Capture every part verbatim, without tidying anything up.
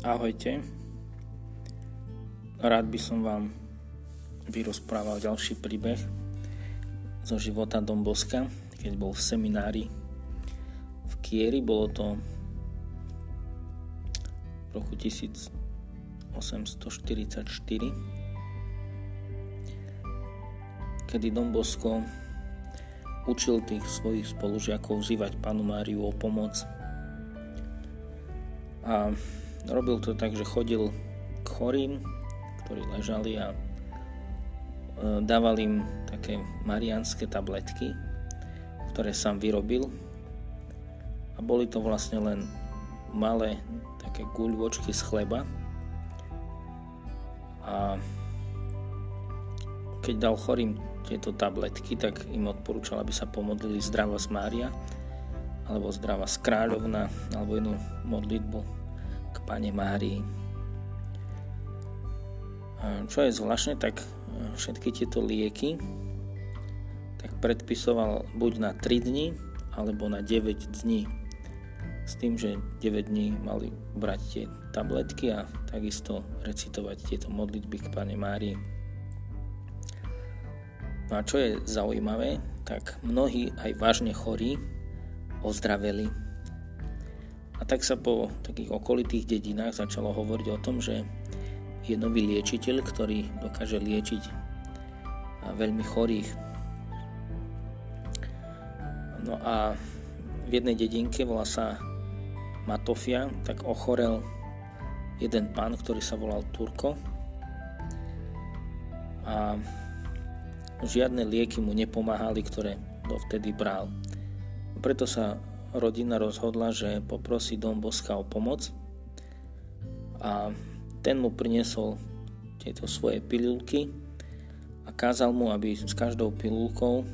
Ahojte, rád by som vám vyrozprával ďalší príbeh zo života Don Boska, keď bol v seminári v Kieri, bolo to v roku tisíc osemsto štyridsaťštyri, kedy Don Bosco učil tých svojich spolužiakov vzývať Pannu Máriu o pomoc a robil to tak, že chodil k chorým, ktorí ležali, a dával im také mariánske tabletky, ktoré sám vyrobil, a boli to vlastne len malé také guľvočky z chleba, a keď dal chorým tieto tabletky, tak im odporúčal, aby sa pomodlili Zdravas Mária alebo Zdravas Kráľovna alebo inú modlitbu k Pane Márii. Čo je zvláštne, tak všetky tieto lieky tak predpisoval buď na tri dni alebo na deväť dní, s tým, že deväť dní mali brať tie tabletky a takisto recitovať tieto modlitby k Pane Márii. No a čo je zaujímavé, tak mnohí aj vážne chorí ozdraveli. A tak sa po takých okolitých dedinách začalo hovoriť o tom, že je nový liečiteľ, ktorý dokáže liečiť veľmi chorých. No a v jednej dedinke, volá sa Matofia, tak ochorel jeden pán, ktorý sa volal Turko, a žiadne lieky mu nepomáhali, ktoré dovtedy bral. Preto sa rodina rozhodla, že poprosí Don Boska o pomoc, a ten mu priniesol tieto svoje pilulky a kázal mu, aby s každou pilulkou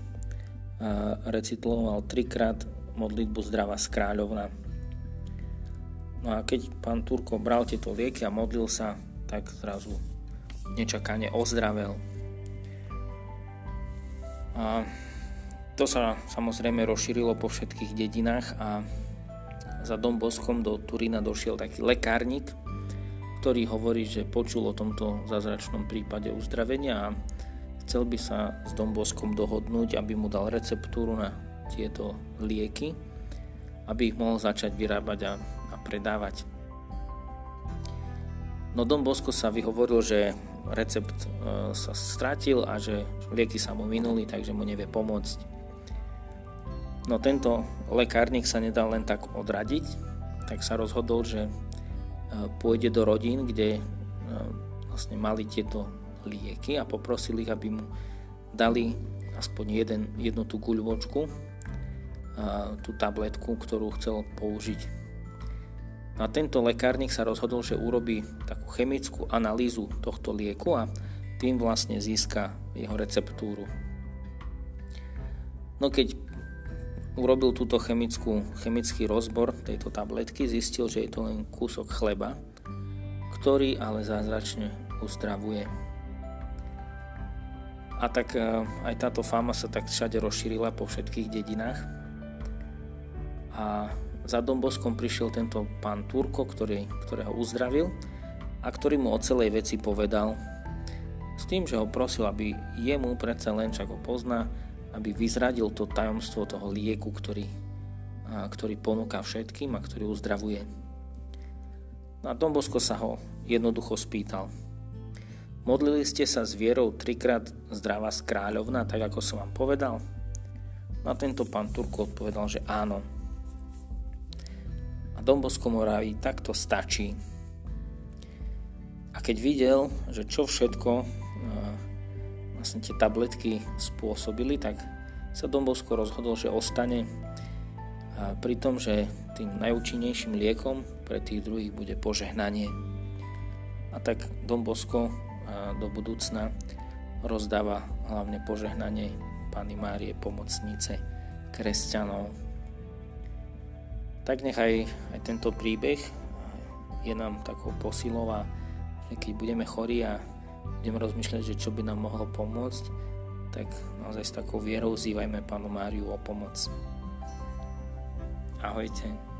recitoval trikrát modlitbu Zdravas Kráľovna. No a keď pán Turko bral tieto lieky a modlil sa, tak zrazu nečakane ozdravel. A to sa samozrejme rozšírilo po všetkých dedinách a za Don Boskom do Turína došiel taký lekárnik, ktorý hovorí, že počul o tomto zázračnom prípade uzdravenia a chcel by sa s Don Boskom dohodnúť, aby mu dal receptúru na tieto lieky, aby ich mohol začať vyrábať a, a predávať. No Don Bosko sa vyhovoril, že recept e, sa stratil a že lieky sa mu minuli, takže mu nevie pomôcť. No tento lekárnik sa nedal len tak odradiť, tak sa rozhodol, že pôjde do rodín, kde vlastne mali tieto lieky, a poprosil ich, aby mu dali aspoň jeden, jednu tú guľvočku, tú tabletku, ktorú chcel použiť. A tento lekárnik sa rozhodol, že urobí takú chemickú analýzu tohto lieku a tým vlastne získa jeho receptúru. No keď urobil túto chemickú, chemický rozbor tejto tabletky, zistil, že je to len kúsok chleba, ktorý ale zázračne uzdravuje. A tak aj táto fáma sa tak všade rozšírila po všetkých dedinách. A za Don Boskom prišiel tento pán Turko, ktorý, ktorého uzdravil a ktorý mu o celej veci povedal, s tým, že ho prosil, aby jemu predsa len, čo ho pozná, aby vyzradil to tajomstvo toho lieku, ktorý, a, ktorý ponúka všetkým a ktorý uzdravuje. No a Don Bosco sa ho jednoducho spýtal. Modlili ste sa s vierou trikrát Zdravas Kráľovna, tak ako som vám povedal? No a tento pán Turko odpovedal, že áno. A Don Bosco mu hovorí, tak to stačí. A keď videl, že čo všetko a, vlastne tie tabletky spôsobili, tak sa Don Bosco rozhodol, že ostane pri tom, že tým najúčinnejším liekom pre tých druhých bude požehnanie. A tak Don Bosco do budúcna rozdáva hlavne požehnanie Panny Márie pomocnice kresťanov. Tak nechaj aj tento príbeh je nám takou posilou, a keď budeme chorí a budem rozmýšľať, že čo by nám mohlo pomôcť, tak naozaj s takou vierou zývajme Pannu Máriu o pomoc. Ahojte.